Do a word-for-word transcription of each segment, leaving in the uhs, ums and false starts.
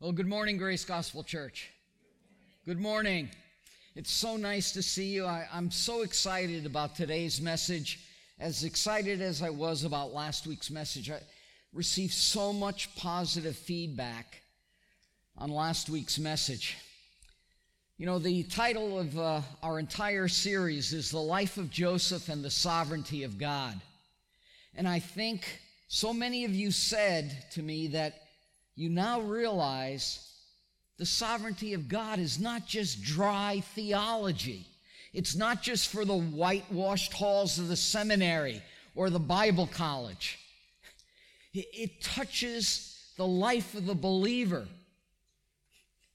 Well, good morning, Grace Gospel Church. Good morning. It's so nice to see you. I, I'm so excited about today's message, as excited as I was about last week's message. I received so much positive feedback on last week's message. You know, the title of uh, our entire series is The Life of Joseph and the Sovereignty of God. And I think so many of you said to me that you now realize the sovereignty of God is not just dry theology. It's not just for the whitewashed halls of the seminary or the Bible college. It touches the life of the believer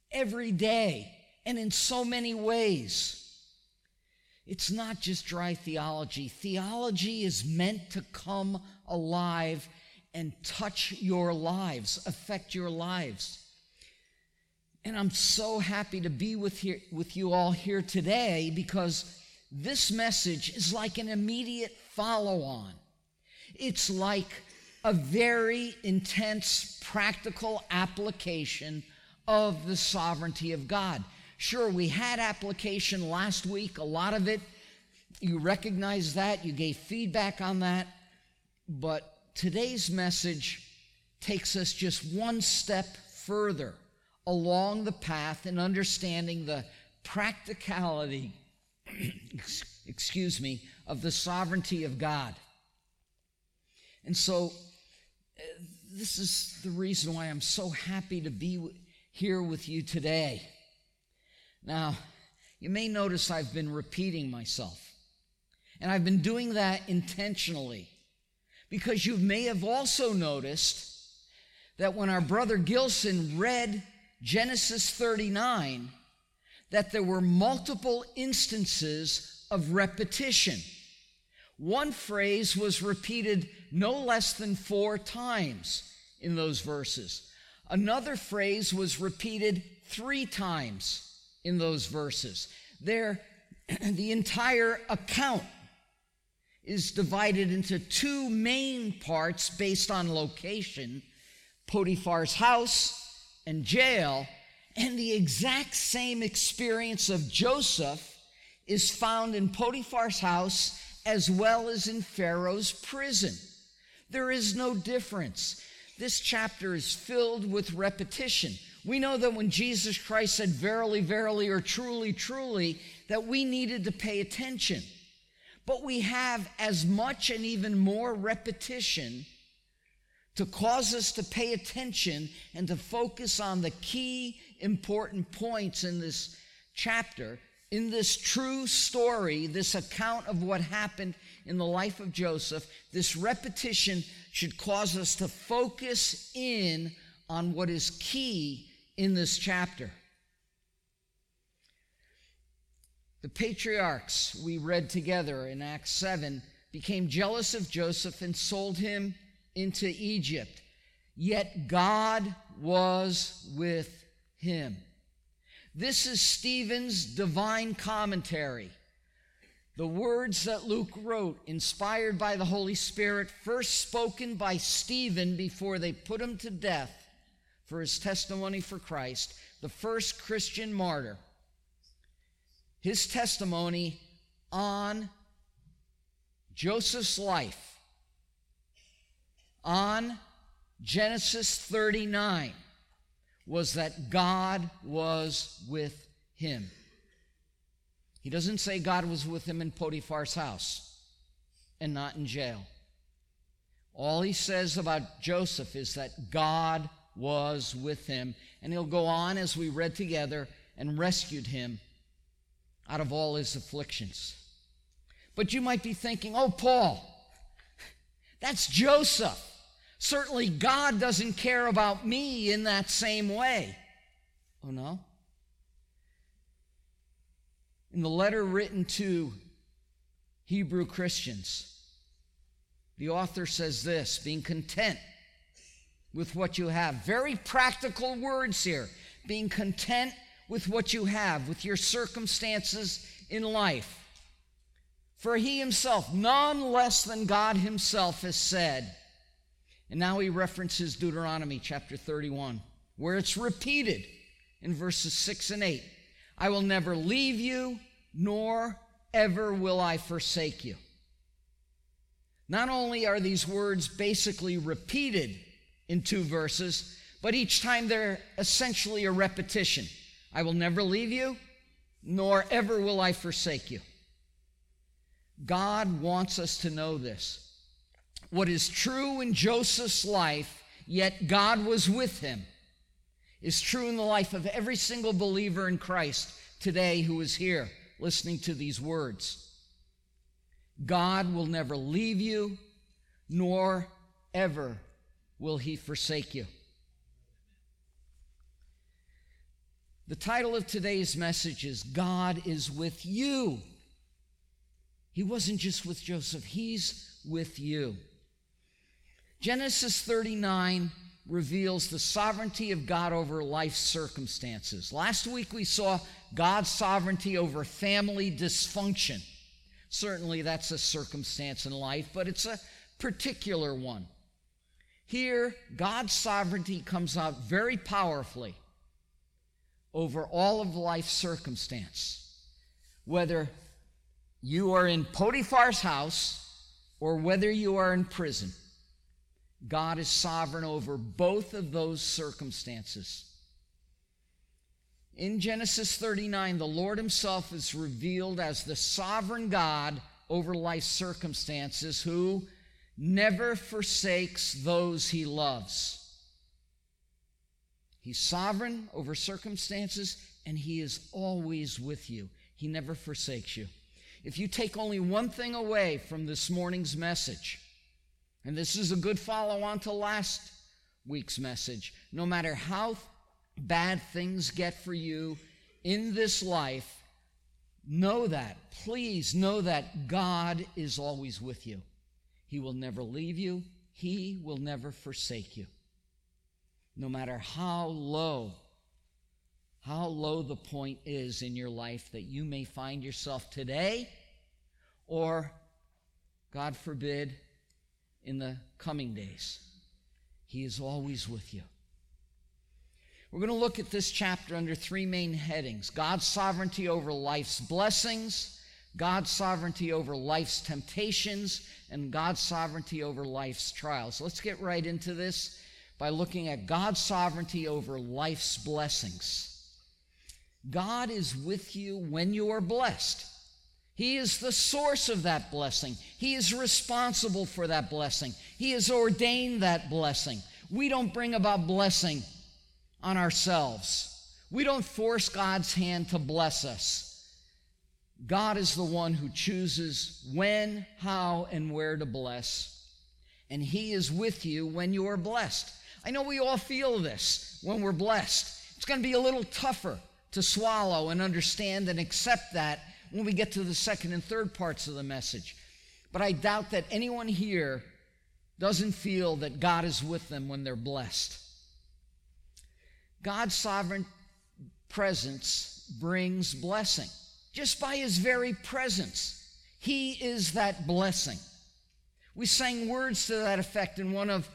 every day and in so many ways. It's not just dry theology. Theology is meant to come alive and touch your lives, affect your lives. And I'm so happy to be with, here, with you all here today, because this message is like an immediate follow-on. It's like a very intense, practical application of the sovereignty of God. Sure, we had application last week, a lot of it. You recognize that, you gave feedback on that, but today's message takes us just one step further along the path in understanding the practicality, excuse me, of the sovereignty of God. And so this is the reason why I'm so happy to be here with you today. Now, you may notice I've been repeating myself, and I've been doing that intentionally, because you may have also noticed that when our brother Gilson read Genesis thirty-nine, that there were multiple instances of repetition. One phrase was repeated no less than four times in those verses. Another phrase was repeated three times in those verses. There, the entire account is divided into two main parts based on location, Potiphar's house and jail, and the exact same experience of Joseph is found in Potiphar's house as well as in Pharaoh's prison. There is no difference. This chapter is filled with repetition. We know that when Jesus Christ said, "Verily, verily," or "Truly, truly," that we needed to pay attention. But we have as much and even more repetition to cause us to pay attention and to focus on the key important points in this chapter, in this true story, this account of what happened in the life of Joseph. This repetition should cause us to focus in on what is key in this chapter. The patriarchs we read together in Acts seven became jealous of Joseph and sold him into Egypt. Yet God was with him. This is Stephen's divine commentary. The words that Luke wrote, inspired by the Holy Spirit, first spoken by Stephen before they put him to death for his testimony for Christ, the first Christian martyr. His testimony on Joseph's life, on Genesis thirty-nine, was that God was with him. He doesn't say God was with him in Potiphar's house and not in jail. All he says about Joseph is that God was with him, and he'll go on, as we read together, and rescued him out of all his afflictions. But you might be thinking, oh, Paul, that's Joseph. Certainly God doesn't care about me in that same way. Oh, no? In the letter written to Hebrew Christians, the author says this, being content with what you have. Very practical words here. Being content with what you have, with your circumstances in life. For he himself, none less than God himself, has said. And now he references Deuteronomy chapter thirty-one. where it's repeated in verses six and eight. I will never leave you, nor ever will I forsake you. Not only are these words basically repeated in two verses, but each time they're essentially a repetition. I will never leave you, nor ever will I forsake you. God wants us to know this. What is true in Joseph's life, yet God was with him, is true in the life of every single believer in Christ today who is here listening to these words. God will never leave you, nor ever will he forsake you. The title of today's message is God is with you. He wasn't just with Joseph, he's with you. Genesis thirty-nine reveals the sovereignty of God over life's circumstances. Last week we saw God's sovereignty over family dysfunction. Certainly that's a circumstance in life, but it's a particular one. Here, God's sovereignty comes out very powerfully over all of life's circumstance, whether you are in Potiphar's house or whether you are in prison. God is sovereign over both of those circumstances. In Genesis thirty-nine, the Lord himself is revealed as the sovereign God over life's circumstances who never forsakes those he loves. He's sovereign over circumstances, and he is always with you. He never forsakes you. If you take only one thing away from this morning's message, and this is a good follow-on to last week's message, no matter how bad things get for you in this life, know that, please know that God is always with you. He will never leave you. He will never forsake you. No matter how low, how low the point is in your life that you may find yourself today, or, God forbid, in the coming days. He is always with you. We're going to look at this chapter under three main headings: God's sovereignty over life's blessings, God's sovereignty over life's temptations, and God's sovereignty over life's trials. Let's get right into this by looking at God's sovereignty over life's blessings. God is with you when you are blessed. He is the source of that blessing. He is responsible for that blessing. He has ordained that blessing. We don't bring about blessing on ourselves. We don't force God's hand to bless us. God is the one who chooses when, how, and where to bless, and he is with you when you are blessed. I know we all feel this when we're blessed. It's going to be a little tougher to swallow and understand and accept that when we get to the second and third parts of the message. But I doubt that anyone here doesn't feel that God is with them when they're blessed. God's sovereign presence brings blessing. Just by his very presence, he is that blessing. We sang words to that effect in one of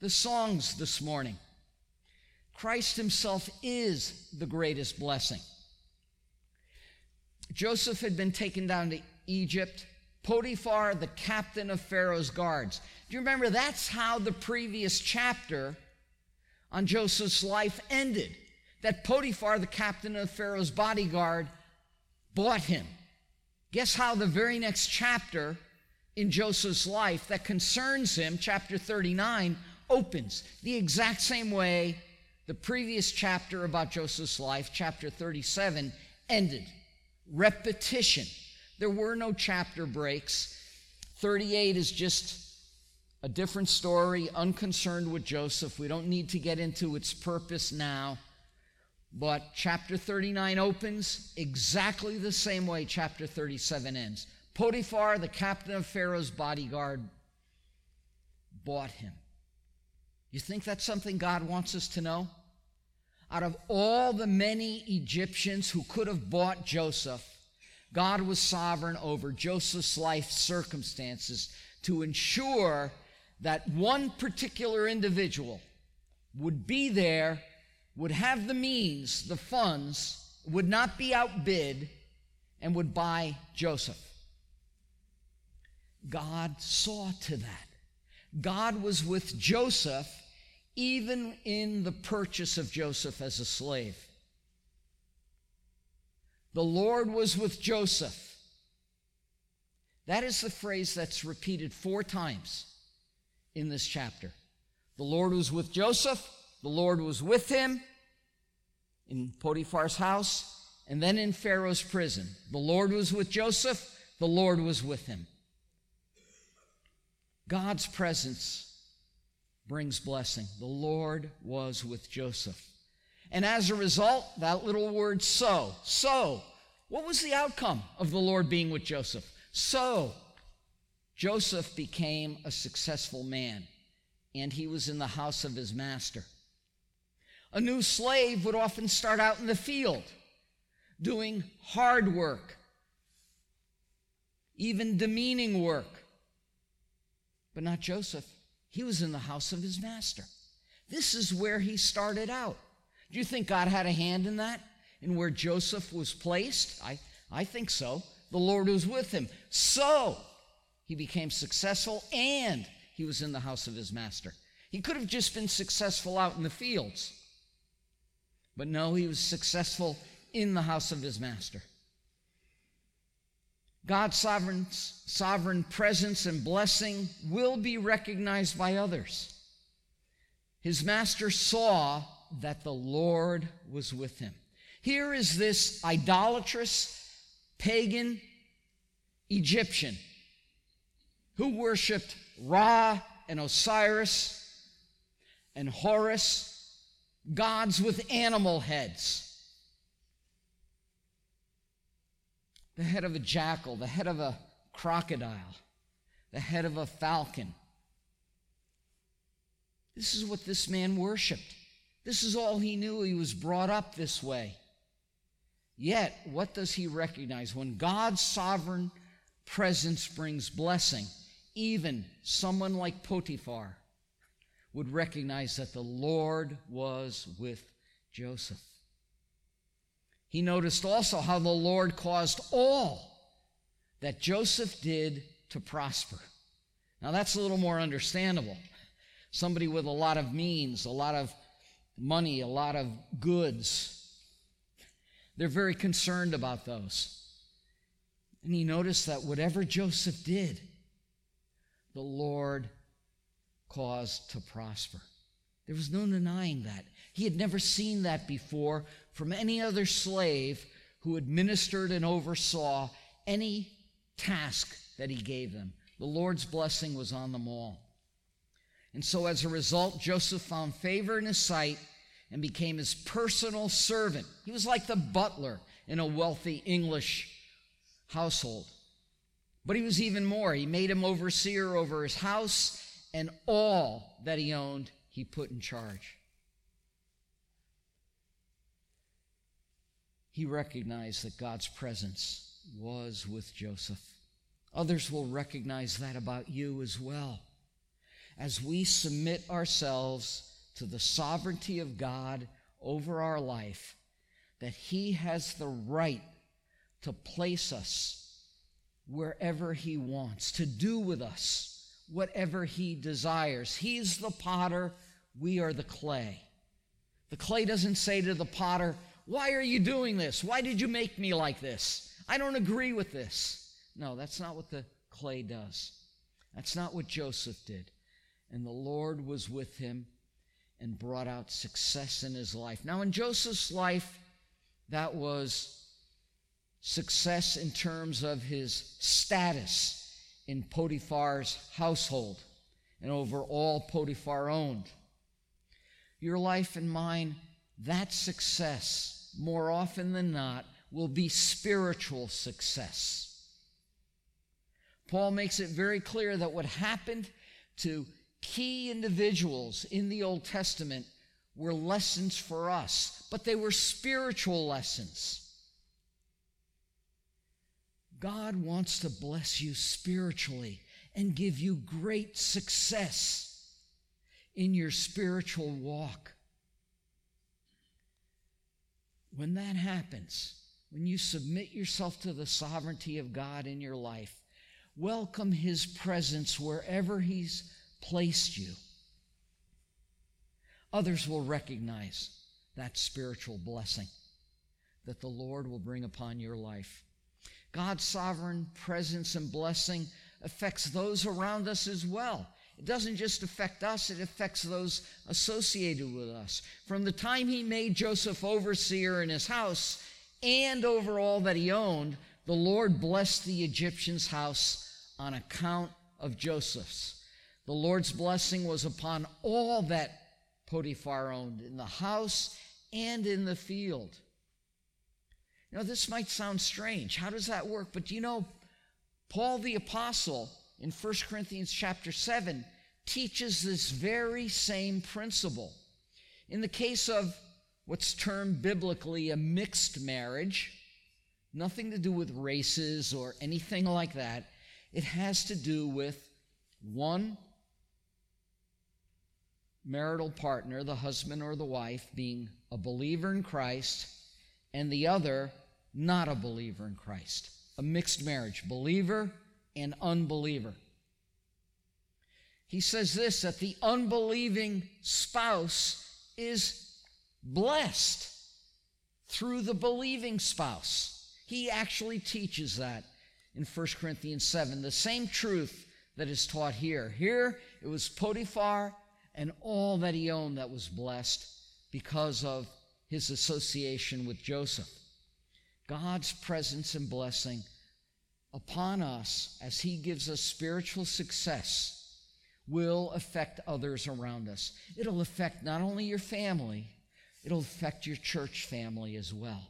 the songs this morning. Christ himself is the greatest blessing. Joseph had been taken down to Egypt. Potiphar, the captain of Pharaoh's guards. Do you remember? That's how the previous chapter on Joseph's life ended. That Potiphar, the captain of Pharaoh's bodyguard, bought him. Guess how the very next chapter in Joseph's life that concerns him, chapter thirty-nine, opens. The exact same way the previous chapter about Joseph's life, chapter thirty-seven, ended. Repetition. There were no chapter breaks. thirty-eight is just a different story, unconcerned with Joseph. We don't need to get into its purpose now. But chapter thirty-nine opens exactly the same way chapter thirty-seven ends. Potiphar, the captain of Pharaoh's bodyguard, bought him. You think that's something God wants us to know? Out of all the many Egyptians who could have bought Joseph, God was sovereign over Joseph's life circumstances to ensure that one particular individual would be there would have the means, the funds, would not be outbid, and would buy Joseph. God saw to that. God was with Joseph even in the purchase of Joseph as a slave. The Lord was with Joseph. That is the phrase that's repeated four times in this chapter. The Lord was with Joseph. The Lord was with him in Potiphar's house and then in Pharaoh's prison. The Lord was with Joseph. The Lord was with him. God's presence brings blessing. The Lord was with Joseph. And as a result, that little word, so. So, what was the outcome of the Lord being with Joseph? So, Joseph became a successful man, and he was in the house of his master. A new slave would often start out in the field, doing hard work, even demeaning work. But not Joseph. He was in the house of his master. This is where he started out. Do you think God had a hand in that? In where Joseph was placed? I, I think so. The Lord was with him. So he became successful and he was in the house of his master. He could have just been successful out in the fields. But no, he was successful in the house of his master. God's sovereign, sovereign presence and blessing will be recognized by others. His master saw that the Lord was with him. Here is this idolatrous, pagan Egyptian who worshipped Ra and Osiris and Horus, gods with animal heads. The head of a jackal, the head of a crocodile, the head of a falcon. This is what this man worshipped. This is all he knew. He was brought up this way. Yet, what does he recognize? When God's sovereign presence brings blessing, even someone like Potiphar would recognize that the Lord was with Joseph. He noticed also how the Lord caused all that Joseph did to prosper. Now that's a little more understandable. Somebody with a lot of means, a lot of money, a lot of goods, they're very concerned about those. And he noticed that whatever Joseph did, the Lord caused to prosper. There was no denying that. He had never seen that before from any other slave who administered and oversaw any task that he gave them. The Lord's blessing was on them all. And so as a result, Joseph found favor in his sight and became his personal servant. He was like the butler in a wealthy English household. But he was even more. He made him overseer over his house, and all that he owned he put in charge. He recognized that God's presence was with Joseph. Others will recognize that about you as well. As we submit ourselves to the sovereignty of God over our life, that He has the right to place us wherever He wants, to do with us whatever He desires. He's the potter, we are the clay. The clay doesn't say to the potter, "Why are you doing this? Why did you make me like this? I don't agree with this." No, that's not what the clay does. That's not what Joseph did. And the Lord was with him and brought out success in his life. Now, in Joseph's life, that was success in terms of his status in Potiphar's household and over all Potiphar owned. Your life and mine, that success, more often than not, will be spiritual success. Paul makes it very clear that what happened to key individuals in the Old Testament were lessons for us, but they were spiritual lessons. God wants to bless you spiritually and give you great success in your spiritual walk. when that happens, when you submit yourself to the sovereignty of God in your life, welcome His presence wherever He's placed you. Others will recognize that spiritual blessing that the Lord will bring upon your life. God's sovereign presence and blessing affects those around us as well. It doesn't just affect us, it affects those associated with us. From the time He made Joseph overseer in his house and over all that he owned, the Lord blessed the Egyptian's house on account of Joseph's. The Lord's blessing was upon all that Potiphar owned, in the house and in the field. Now, this might sound strange. How does that work? But you know, Paul the Apostle in First Corinthians chapter seven teaches this very same principle. In the case of what's termed biblically a mixed marriage, nothing to do with races or anything like that. It has to do with one marital partner, the husband or the wife, being a believer in Christ and the other not a believer in Christ. A mixed marriage, believer and unbeliever. He says this, that the unbelieving spouse is blessed through the believing spouse. He actually teaches that in First Corinthians seven, the same truth that is taught here. Here it was Potiphar and all that he owned that was blessed because of his association with Joseph. God's presence and blessing upon us as He gives us spiritual success will affect others around us. It'll affect not only your family, it'll affect your church family as well.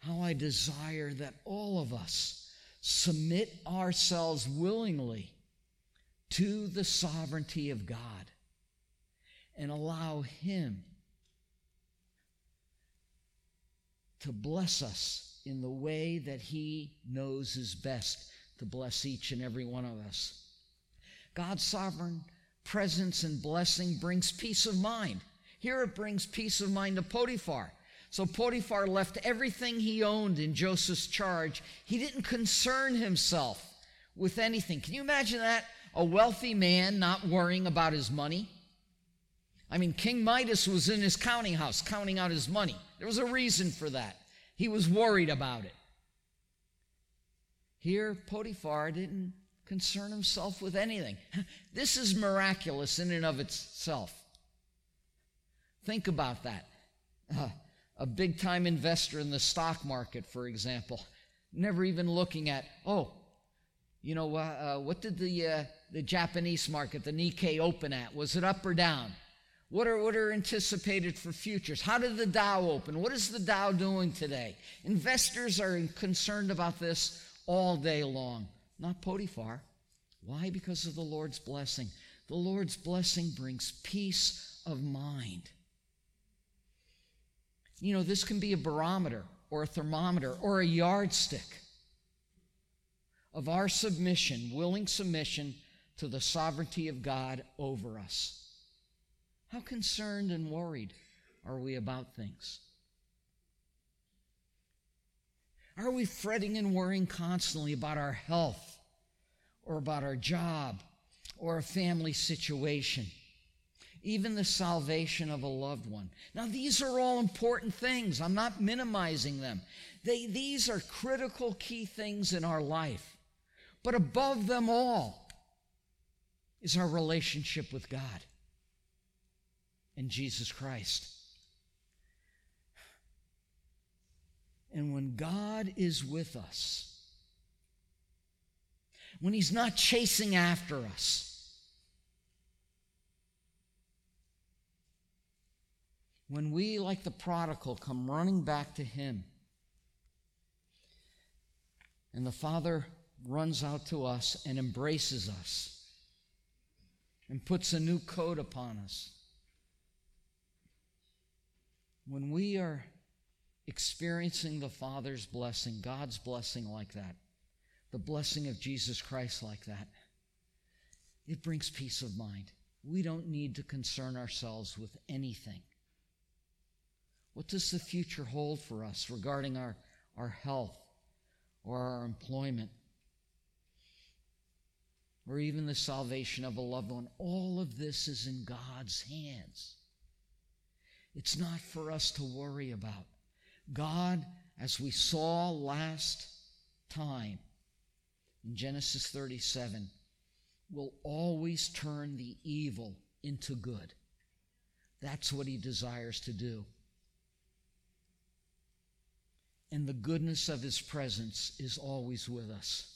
How I desire that all of us submit ourselves willingly to the sovereignty of God and allow Him to bless us in the way that He knows is best to bless each and every one of us. God's sovereign presence and blessing brings peace of mind. Here it brings peace of mind to Potiphar. So Potiphar left everything he owned in Joseph's charge. He didn't concern himself with anything. Can you imagine that? A wealthy man not worrying about his money. I mean, King Midas was in his counting house counting out his money. There was a reason for that. He was worried about it. Here, Potiphar didn't concern himself with anything. This is miraculous in and of itself. Think about that. Uh, a big-time investor in the stock market, for example, never even looking at, oh, you know, uh, uh, what did the, uh, the Japanese market, the Nikkei, open at? Was it up or down? What are, what are anticipated for futures? How did the Dow open? What is the Dow doing today? Investors are concerned about this all day long. Not Potiphar. Why? Because of the Lord's blessing. The Lord's blessing brings peace of mind. You know, this can be a barometer or a thermometer or a yardstick of our submission, willing submission to the sovereignty of God over us. How concerned and worried are we about things? Are we fretting and worrying constantly about our health or about our job or a family situation, even the salvation of a loved one? Now, these are all important things. I'm not minimizing them. They, these are critical key things in our life. But above them all is our relationship with God and Jesus Christ. And when God is with us, when He's not chasing after us, when we, like the prodigal, come running back to Him, and the Father runs out to us and embraces us and puts a new coat upon us, when we are experiencing the Father's blessing, God's blessing like that, the blessing of Jesus Christ like that, it brings peace of mind. We don't need to concern ourselves with anything. What does the future hold for us regarding our, our health or our employment or even the salvation of a loved one? All of this is in God's hands. It's not for us to worry about. God, as we saw last time in Genesis thirty-seven, will always turn the evil into good. That's what he desires to do. And the goodness of his presence is always with us.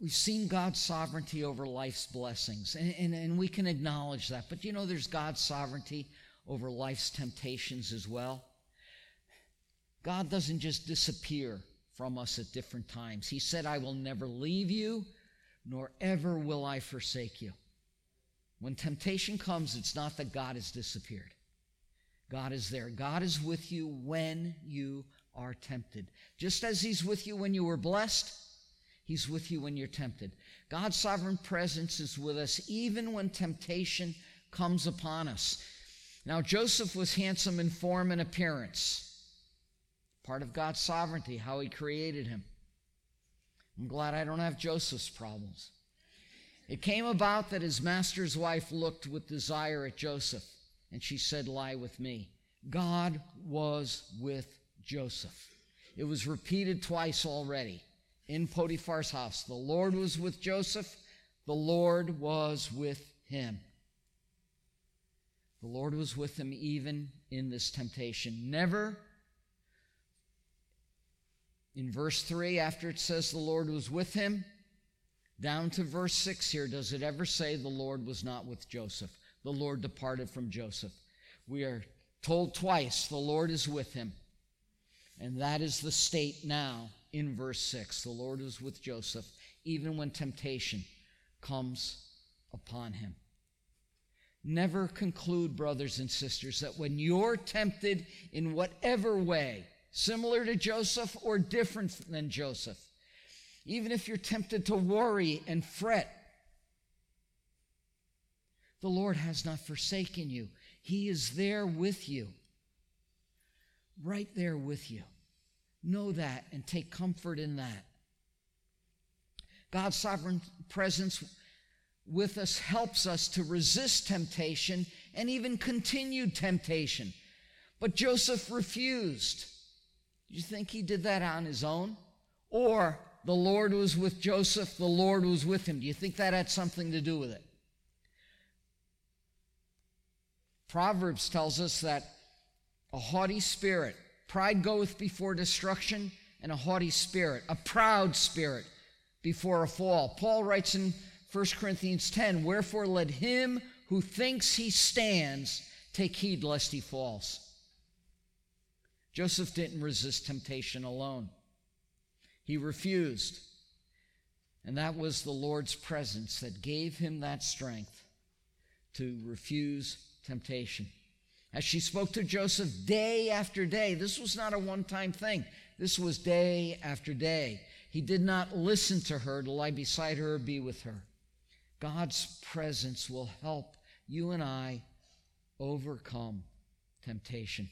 We've seen God's sovereignty over life's blessings, and, and, and we can acknowledge that. But you know, there's God's sovereignty over life's temptations as well. God doesn't just disappear from us at different times. He said, I will never leave you, nor ever will I forsake you. When temptation comes, it's not that God has disappeared. God is there. God is with you when you are tempted. Just as he's with you when you were blessed, he's with you when you're tempted. God's sovereign presence is with us even when temptation comes upon us. Now, Joseph was handsome in form and appearance. Part of God's sovereignty, how he created him. I'm glad I don't have Joseph's problems. It came about that his master's wife looked with desire at Joseph, and she said, lie with me. God was with Joseph. It was repeated twice already in Potiphar's house. The Lord was with Joseph. The Lord was with him. The Lord was with him even in this temptation. Never in verse three, after it says the Lord was with him, down to verse six here, does it ever say the Lord was not with Joseph? The Lord departed from Joseph. We are told twice the Lord is with him. And that is the state now in verse six. The Lord is with Joseph even when temptation comes upon him. Never conclude, brothers and sisters, that when you're tempted in whatever way, similar to Joseph or different than Joseph, even if you're tempted to worry and fret, the Lord has not forsaken you. He is there with you, right there with you. Know that and take comfort in that. God's sovereign presence with us helps us to resist temptation and even continued temptation. But Joseph refused. You think he did that on his own? Or the Lord was with Joseph, the Lord was with him. Do you think that had something to do with it? Proverbs tells us that a haughty spirit, pride goeth before destruction, and a haughty spirit, a proud spirit, before a fall. Paul writes in First Corinthians ten, wherefore let him who thinks he stands take heed lest he falls. Joseph didn't resist temptation alone. He refused. And that was the Lord's presence that gave him that strength to refuse temptation. As she spoke to Joseph day after day, this was not a one-time thing. This was day after day. He did not listen to her to lie beside her or be with her. God's presence will help you and I overcome temptation.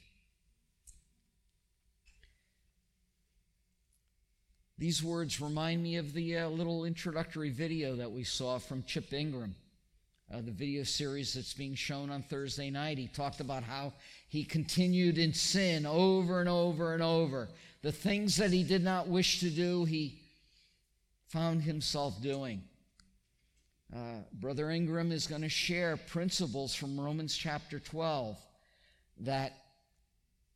These words remind me of the uh, little introductory video that we saw from Chip Ingram, uh, the video series that's being shown on Thursday night. He talked about how he continued in sin over and over and over. The things that he did not wish to do, he found himself doing. Uh, Brother Ingram is going to share principles from Romans chapter twelve that,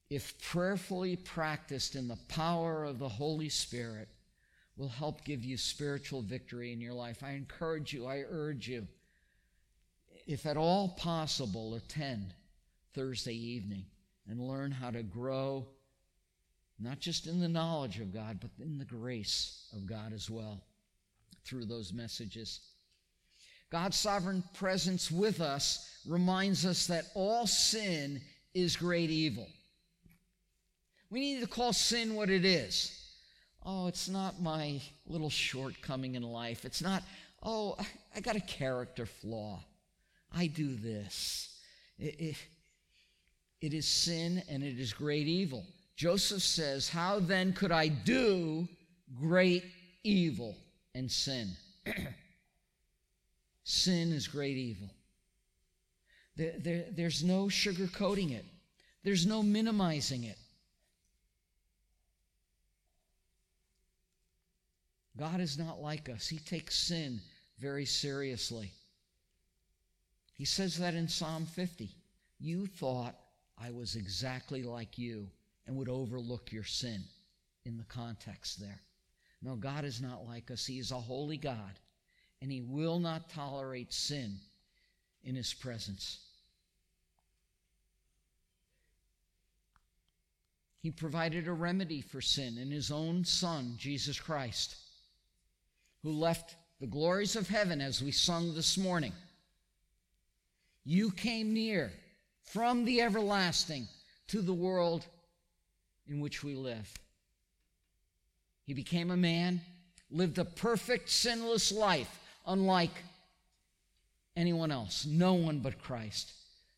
if prayerfully practiced in the power of the Holy Spirit, will help give you spiritual victory in your life. I encourage you, I urge you, if at all possible, attend Thursday evening and learn how to grow, not just in the knowledge of God, but in the grace of God as well through those messages. God's sovereign presence with us reminds us that all sin is great evil. We need to call sin what it is. Oh, it's not my little shortcoming in life. It's not, oh, I got a character flaw. I do this. It, it, It is sin and it is great evil. Joseph says, how then could I do great evil and sin? Sin is great evil. There, there, there's no sugarcoating it. There's no minimizing it. God is not like us. He takes sin very seriously. He says that in Psalm fifty. You thought I was exactly like you and would overlook your sin in the context there. No, God is not like us. He is a holy God, and He will not tolerate sin in His presence. He provided a remedy for sin in His own Son, Jesus Christ, who left the glories of heaven, as we sung this morning. You came near from the everlasting to the world in which we live. He became a man, lived a perfect, sinless life, unlike anyone else. No one but Christ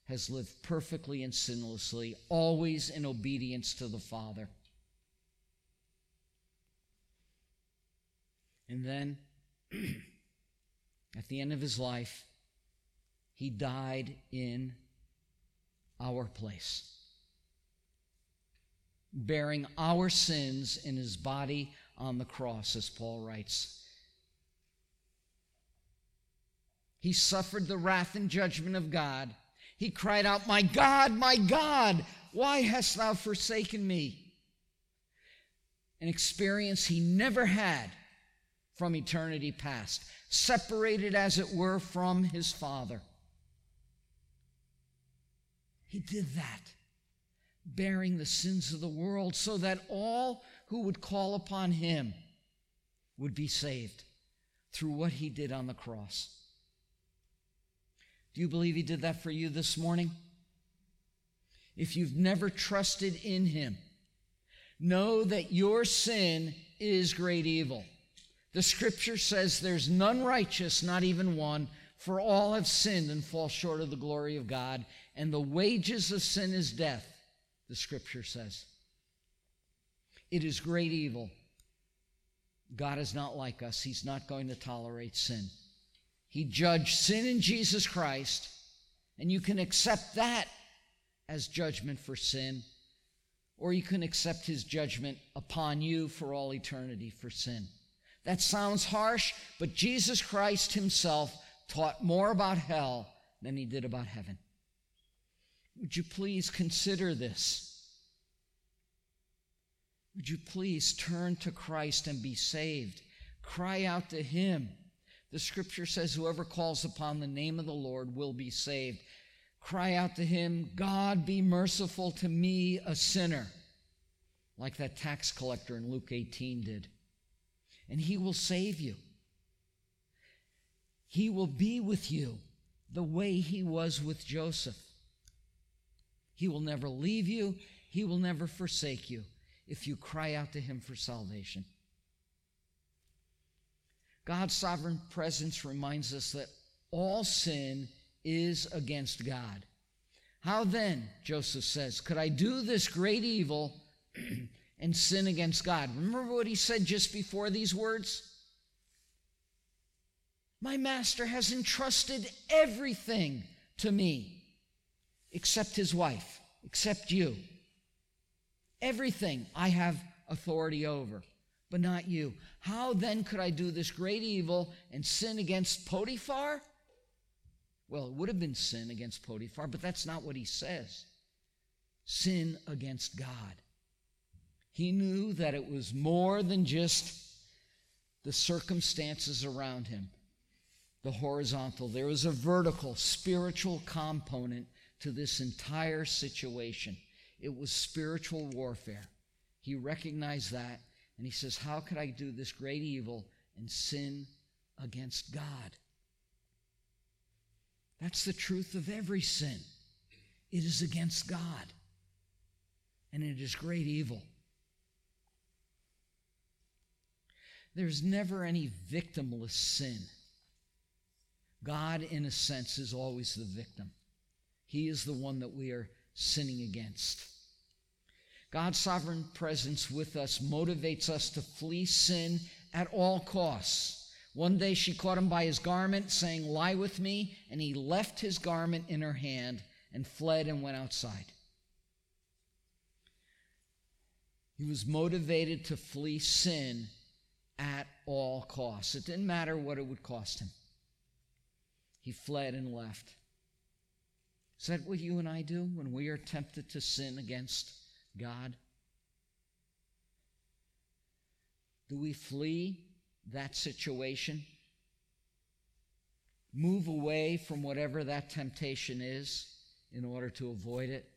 has lived perfectly and sinlessly, always in obedience to the Father. And then, at the end of His life, He died in our place, bearing our sins in His body on the cross, as Paul writes. He suffered the wrath and judgment of God. He cried out, my God, my God, why hast thou forsaken me? An experience He never had from eternity past, separated as it were from His Father. He did that, bearing the sins of the world so that all who would call upon Him would be saved through what He did on the cross. Do you believe He did that for you this morning? If you've never trusted in Him, know that your sin is great evil. The Scripture says there's none righteous, not even one, for all have sinned and fall short of the glory of God, and the wages of sin is death, the Scripture says. It is great evil. God is not like us. He's not going to tolerate sin. He judged sin in Jesus Christ, and you can accept that as judgment for sin, or you can accept His judgment upon you for all eternity for sin. That sounds harsh, but Jesus Christ Himself taught more about hell than He did about heaven. Would you please consider this? Would you please turn to Christ and be saved? Cry out to Him. The Scripture says whoever calls upon the name of the Lord will be saved. Cry out to Him, God, be merciful to me, a sinner, like that tax collector in Luke eighteen did. And He will save you. He will be with you the way He was with Joseph. He will never leave you. He will never forsake you if you cry out to Him for salvation. God's sovereign presence reminds us that all sin is against God. How then, Joseph says, could I do this great evil and sin against God? Remember what he said just before these words? My master has entrusted everything to me except his wife, except you. Everything I have authority over, but not you. How then could I do this great evil and sin against Potiphar? Well, it would have been sin against Potiphar, but that's not what he says. Sin against God. He knew that it was more than just the circumstances around him, the horizontal. There was a vertical, spiritual component to this entire situation. It was spiritual warfare. He recognized that, and he says, how could I do this great evil and sin against God? That's the truth of every sin. It is against God, and it is great evil. There's never any victimless sin. God, in a sense, is always the victim. He is the one that we are sinning against. God's sovereign presence with us motivates us to flee sin at all costs. One day she caught him by his garment, saying, "Lie with me," and he left his garment in her hand and fled and went outside. He was motivated to flee sin at all costs. It didn't matter what it would cost him. He fled and left. Is that what you and I do when we are tempted to sin against God? Do we flee that situation? Move away from whatever that temptation is in order to avoid it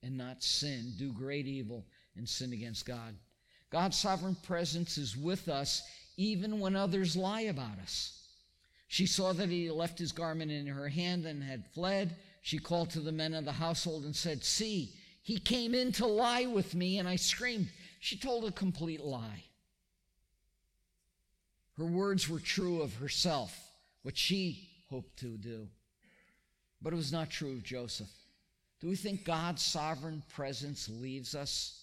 and not sin, do great evil, and sin against God. God's sovereign presence is with us even when others lie about us. She saw that he left his garment in her hand and had fled. She called to the men of the household and said, "See, he came in to lie with me, and I screamed." She told a complete lie. Her words were true of herself, what she hoped to do. But it was not true of Joseph. Do we think God's sovereign presence leaves us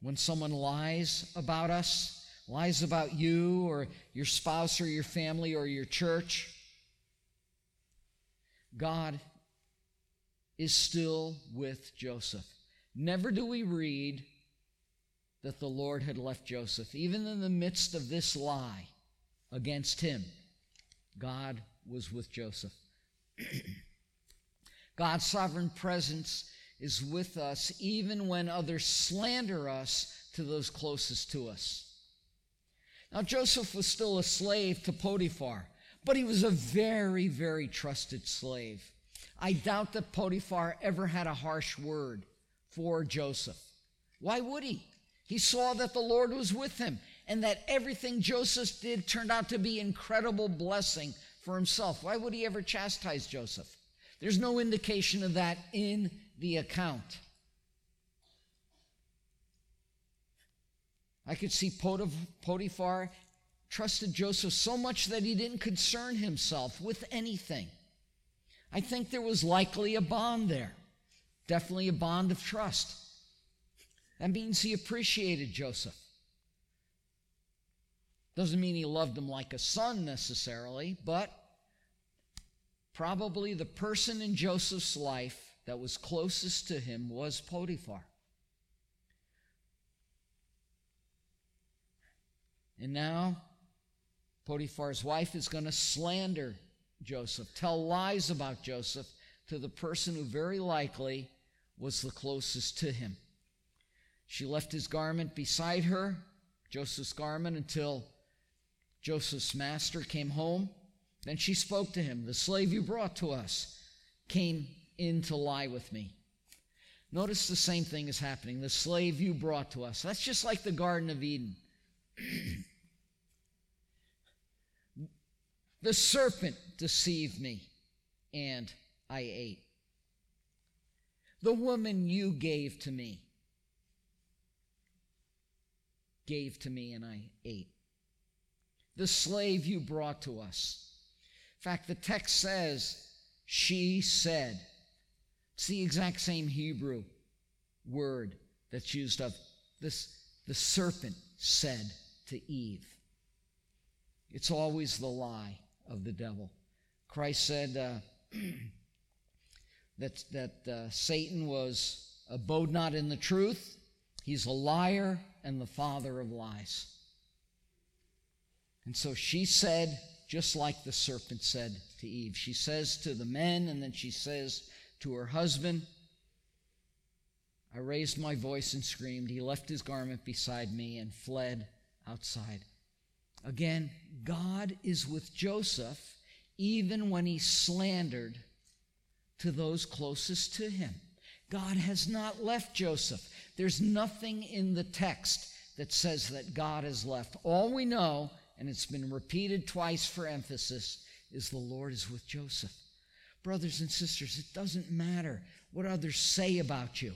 when someone lies about us, lies about you or your spouse or your family or your church? God is still with Joseph. Never do we read that the Lord had left Joseph. Even in the midst of this lie against him, God was with Joseph. God's sovereign presence is with us even when others slander us to those closest to us. Now, Joseph was still a slave to Potiphar, but he was a very, very trusted slave. I doubt that Potiphar ever had a harsh word for Joseph. Why would he? He saw that the Lord was with him and that everything Joseph did turned out to be incredible blessing for himself. Why would he ever chastise Joseph? There's no indication of that in the account. I could see Potiphar trusted Joseph so much that he didn't concern himself with anything. I think there was likely a bond there, definitely a bond of trust. That means he appreciated Joseph. Doesn't mean he loved him like a son necessarily, but probably the person in Joseph's life that was closest to him was Potiphar. And now Potiphar's wife is going to slander Joseph, tell lies about Joseph to the person who very likely was the closest to him. She left his garment beside her, Joseph's garment, until Joseph's master came home. Then she spoke to him, "The slave you brought to us came in to lie with me." Notice the same thing is happening. The slave you brought to us. That's just like the Garden of Eden. The serpent deceived me, and I ate. The woman you gave to me, gave to me, and I ate. The slave you brought to us. In fact, the text says, she said. It's the exact same Hebrew word that's used of this. The serpent said to Eve. It's always the lie of the devil. Christ said uh, that, that uh, Satan was abode not in the truth. He's a liar and the father of lies. And so she said, just like the serpent said to Eve. She says to the men, and then she says to her husband, "I raised my voice and screamed. He left his garment beside me and fled outside." Again, God is with Joseph even when he's slandered to those closest to him. God has not left Joseph. There's nothing in the text that says that God has left. All we know, and it's been repeated twice for emphasis, is the Lord is with Joseph. Brothers and sisters, it doesn't matter what others say about you,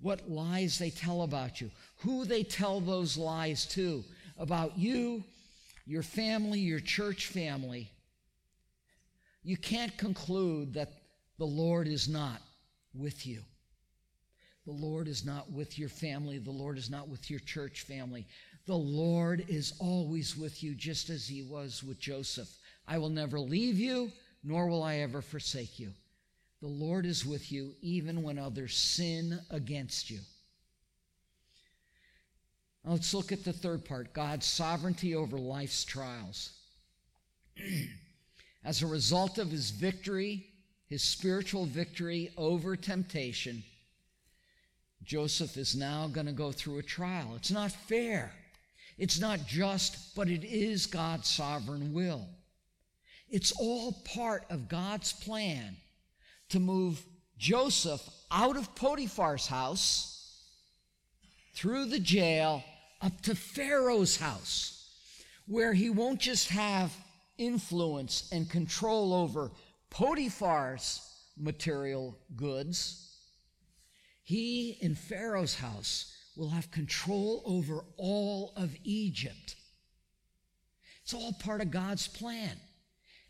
what lies they tell about you, who they tell those lies to, about you, your family, your church family. You can't conclude that the Lord is not with you. The Lord is not with your family. The Lord is not with your church family. The Lord is always with you, just as he was with Joseph. I will never leave you, nor will I ever forsake you. The Lord is with you even when others sin against you. Now let's look at the third part, God's sovereignty over life's trials. As a result of his victory, his spiritual victory over temptation, Joseph is now going to go through a trial. It's not fair. It's not just, but it is God's sovereign will. It's all part of God's plan to move Joseph out of Potiphar's house, through the jail, up to Pharaoh's house, where he won't just have influence and control over Potiphar's material goods. He, in Pharaoh's house, will have control over all of Egypt. It's all part of God's plan.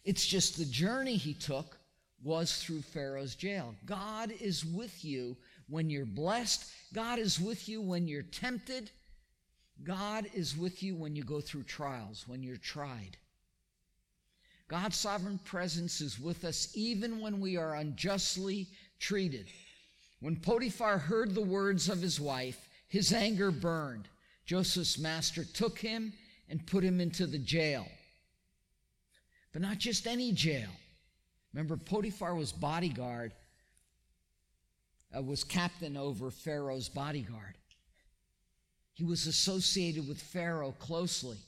It's just the journey he took was through Pharaoh's jail. God is with you when you're blessed. God is with you when you're tempted. God is with you when you go through trials, when you're tried. God's sovereign presence is with us even when we are unjustly treated. When Potiphar heard the words of his wife, his anger burned. Joseph's master took him and put him into the jail. But not just any jail. Remember, Potiphar was bodyguard, uh, was captain over Pharaoh's bodyguard. He was associated with Pharaoh closely.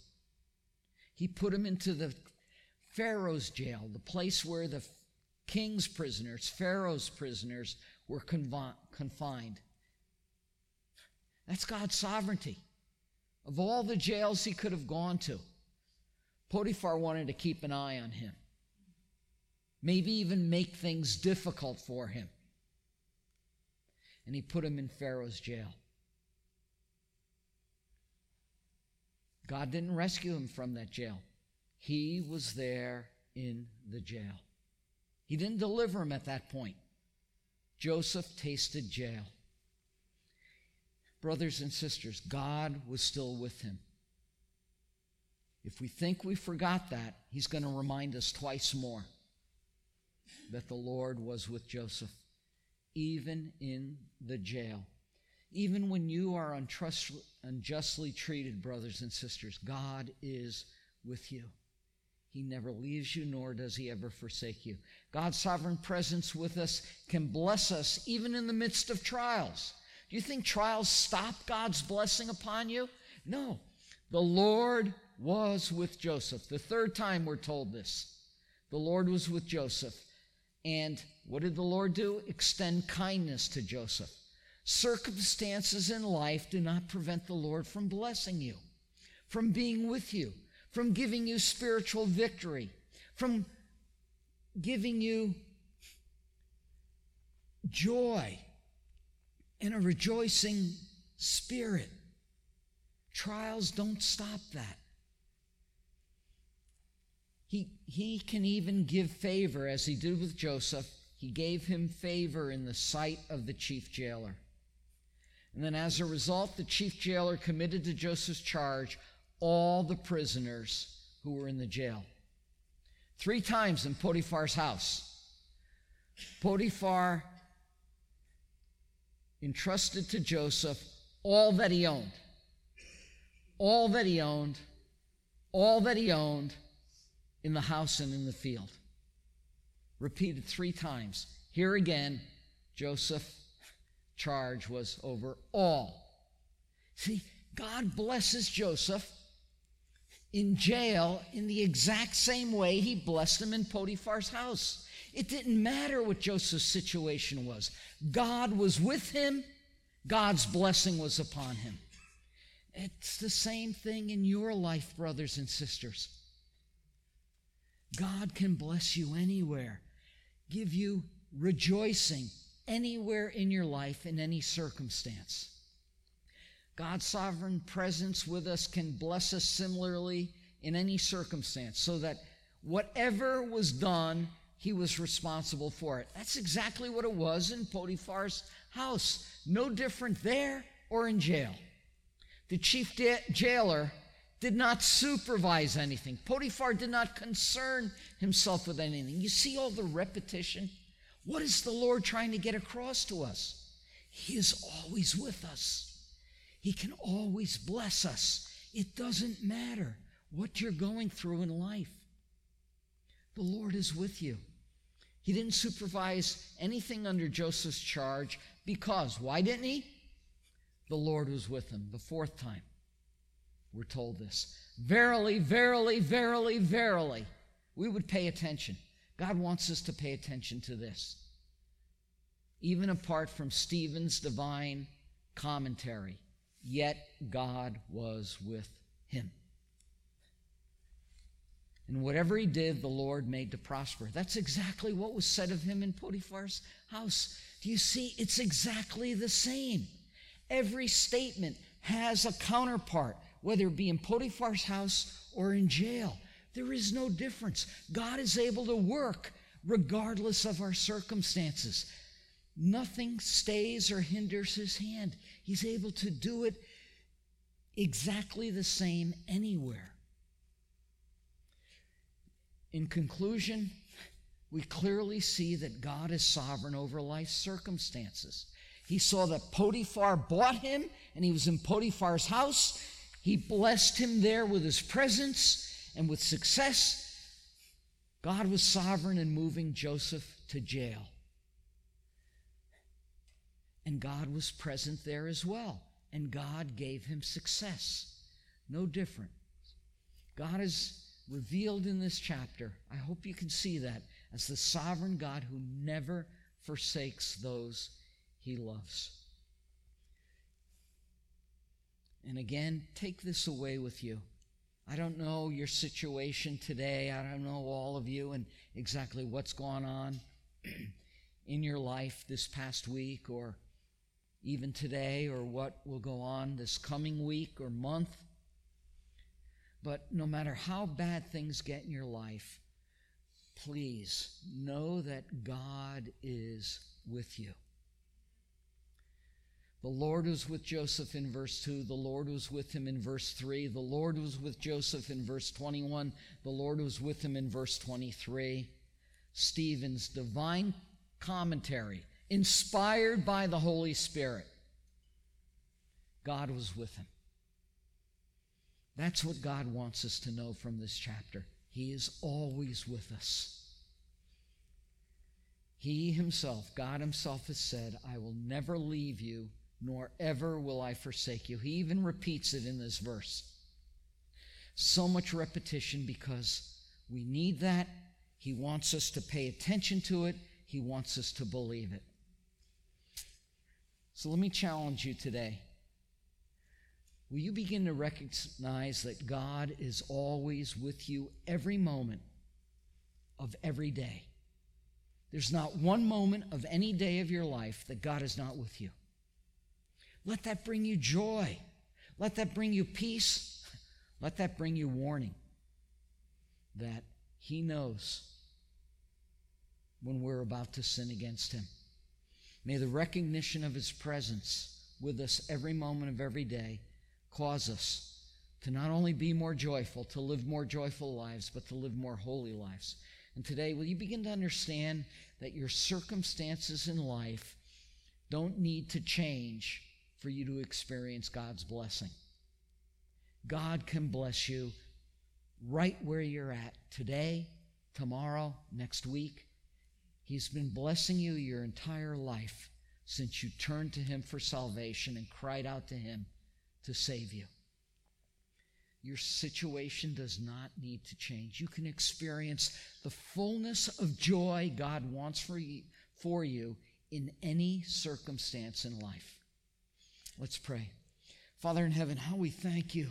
He put him into the Pharaoh's jail, the place where the king's prisoners, Pharaoh's prisoners, were confined. That's God's sovereignty. Of all the jails he could have gone to, Potiphar wanted to keep an eye on him, maybe even make things difficult for him. And he put him in Pharaoh's jail. God didn't rescue him from that jail. He was there in the jail. He didn't deliver him at that point. Joseph tasted jail. Brothers and sisters, God was still with him. If we think we forgot that, he's going to remind us twice more that the Lord was with Joseph, even in the jail. Even when you are unjustly treated, brothers and sisters, God is with you. He never leaves you, nor does he ever forsake you. God's sovereign presence with us can bless us even in the midst of trials. Do you think trials stop God's blessing upon you? No. The Lord was with Joseph. The third time we're told this. The Lord was with Joseph. And what did the Lord do? Extend kindness to Joseph. Circumstances in life do not prevent the Lord from blessing you, from being with you, from giving you spiritual victory, from giving you joy and a rejoicing spirit. Trials don't stop that. He, he can even give favor, as he did with Joseph. He gave him favor in the sight of the chief jailer. And then as a result, the chief jailer committed to Joseph's charge all the prisoners who were in the jail. Three times in Potiphar's house. Potiphar entrusted to Joseph all that he owned. All that he owned. All that he owned in the house and in the field. Repeated three times. Here again, Joseph's charge was over all. See, God blesses Joseph in jail in the exact same way he blessed him in Potiphar's house. It didn't matter what Joseph's situation was. God was with him. God's blessing was upon him. It's the same thing in your life, brothers and sisters. God can bless you anywhere, give you rejoicing anywhere in your life, in any circumstance. God's sovereign presence with us can bless us similarly in any circumstance, so that whatever was done he was responsible for it. That's exactly what it was in Potiphar's house. No different there or in jail. The chief da- jailer did not supervise anything. Potiphar did not concern himself with anything. You see all the repetition? What is the Lord trying to get across to us? He is always with us. He can always bless us. It doesn't matter what you're going through in life. The Lord is with you. He didn't supervise anything under Joseph's charge because, why didn't he? The Lord was with him. The fourth time we're told this. Verily, verily, verily, verily. We would pay attention. God wants us to pay attention to this. Even apart from Stephen's divine commentary, yet God was with him. And whatever he did, the Lord made to prosper. That's exactly what was said of him in Potiphar's house. Do you see? It's exactly the same. Every statement has a counterpart, whether it be in Potiphar's house or in jail. There is no difference. God is able to work regardless of our circumstances. Nothing stays or hinders his hand. He's able to do it exactly the same anywhere. In conclusion, we clearly see that God is sovereign over life's circumstances. He saw that Potiphar bought him, and he was in Potiphar's house. He blessed him there with his presence and with success. God was sovereign in moving Joseph to jail. And God was present there as well. And God gave him success. No different. God is revealed in this chapter, I hope you can see that, as the sovereign God who never forsakes those he loves. And again, take this away with you. I don't know your situation today. I don't know all of you and exactly what's gone on in your life this past week or even today or what will go on this coming week or month. But no matter how bad things get in your life, please know that God is with you. The Lord was with Joseph in verse two. The Lord was with him in verse three. The Lord was with Joseph in verse twenty-one. The Lord was with him in verse twenty-three. Stephen's divine commentary, inspired by the Holy Spirit. God was with him. That's what God wants us to know from this chapter. He is always with us. He himself, God himself has said, I will never leave you, nor ever will I forsake you. He even repeats it in this verse. So much repetition because we need that. He wants us to pay attention to it. He wants us to believe it. So let me challenge you today. Will you begin to recognize that God is always with you every moment of every day? There's not one moment of any day of your life that God is not with you. Let that bring you joy. Let that bring you peace. Let that bring you warning that he knows when we're about to sin against him. May the recognition of his presence with us every moment of every day cause us to not only be more joyful, to live more joyful lives, but to live more holy lives. And today, will you begin to understand that your circumstances in life don't need to change for you to experience God's blessing? God can bless you right where you're at today, tomorrow, next week. He's been blessing you your entire life since you turned to him for salvation and cried out to him to save you. Your situation does not need to change. You can experience the fullness of joy God wants for you, for you in any circumstance in life. Let's pray. Father in heaven, how we thank you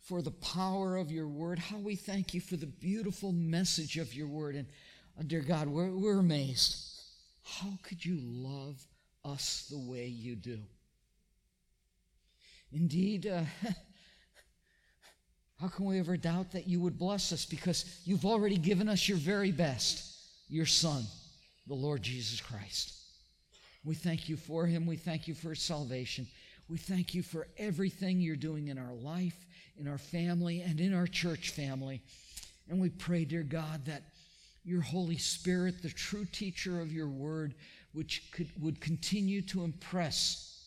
for the power of your word. How we thank you for the beautiful message of your word. And oh, dear God, we're, we're amazed. How could you love us the way you do? Indeed, uh, how can we ever doubt that you would bless us? Because you've already given us your very best. your Son, the Lord Jesus Christ. We thank you for him. We thank you for salvation. We thank you for everything you're doing in our life, in our family, and in our church family. And we pray, dear God, that your Holy Spirit, the true teacher of your word, which could, would continue to impress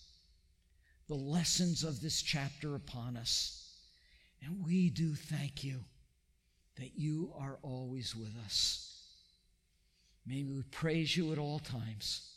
the lessons of this chapter upon us. And we do thank you that you are always with us. May we praise you at all times.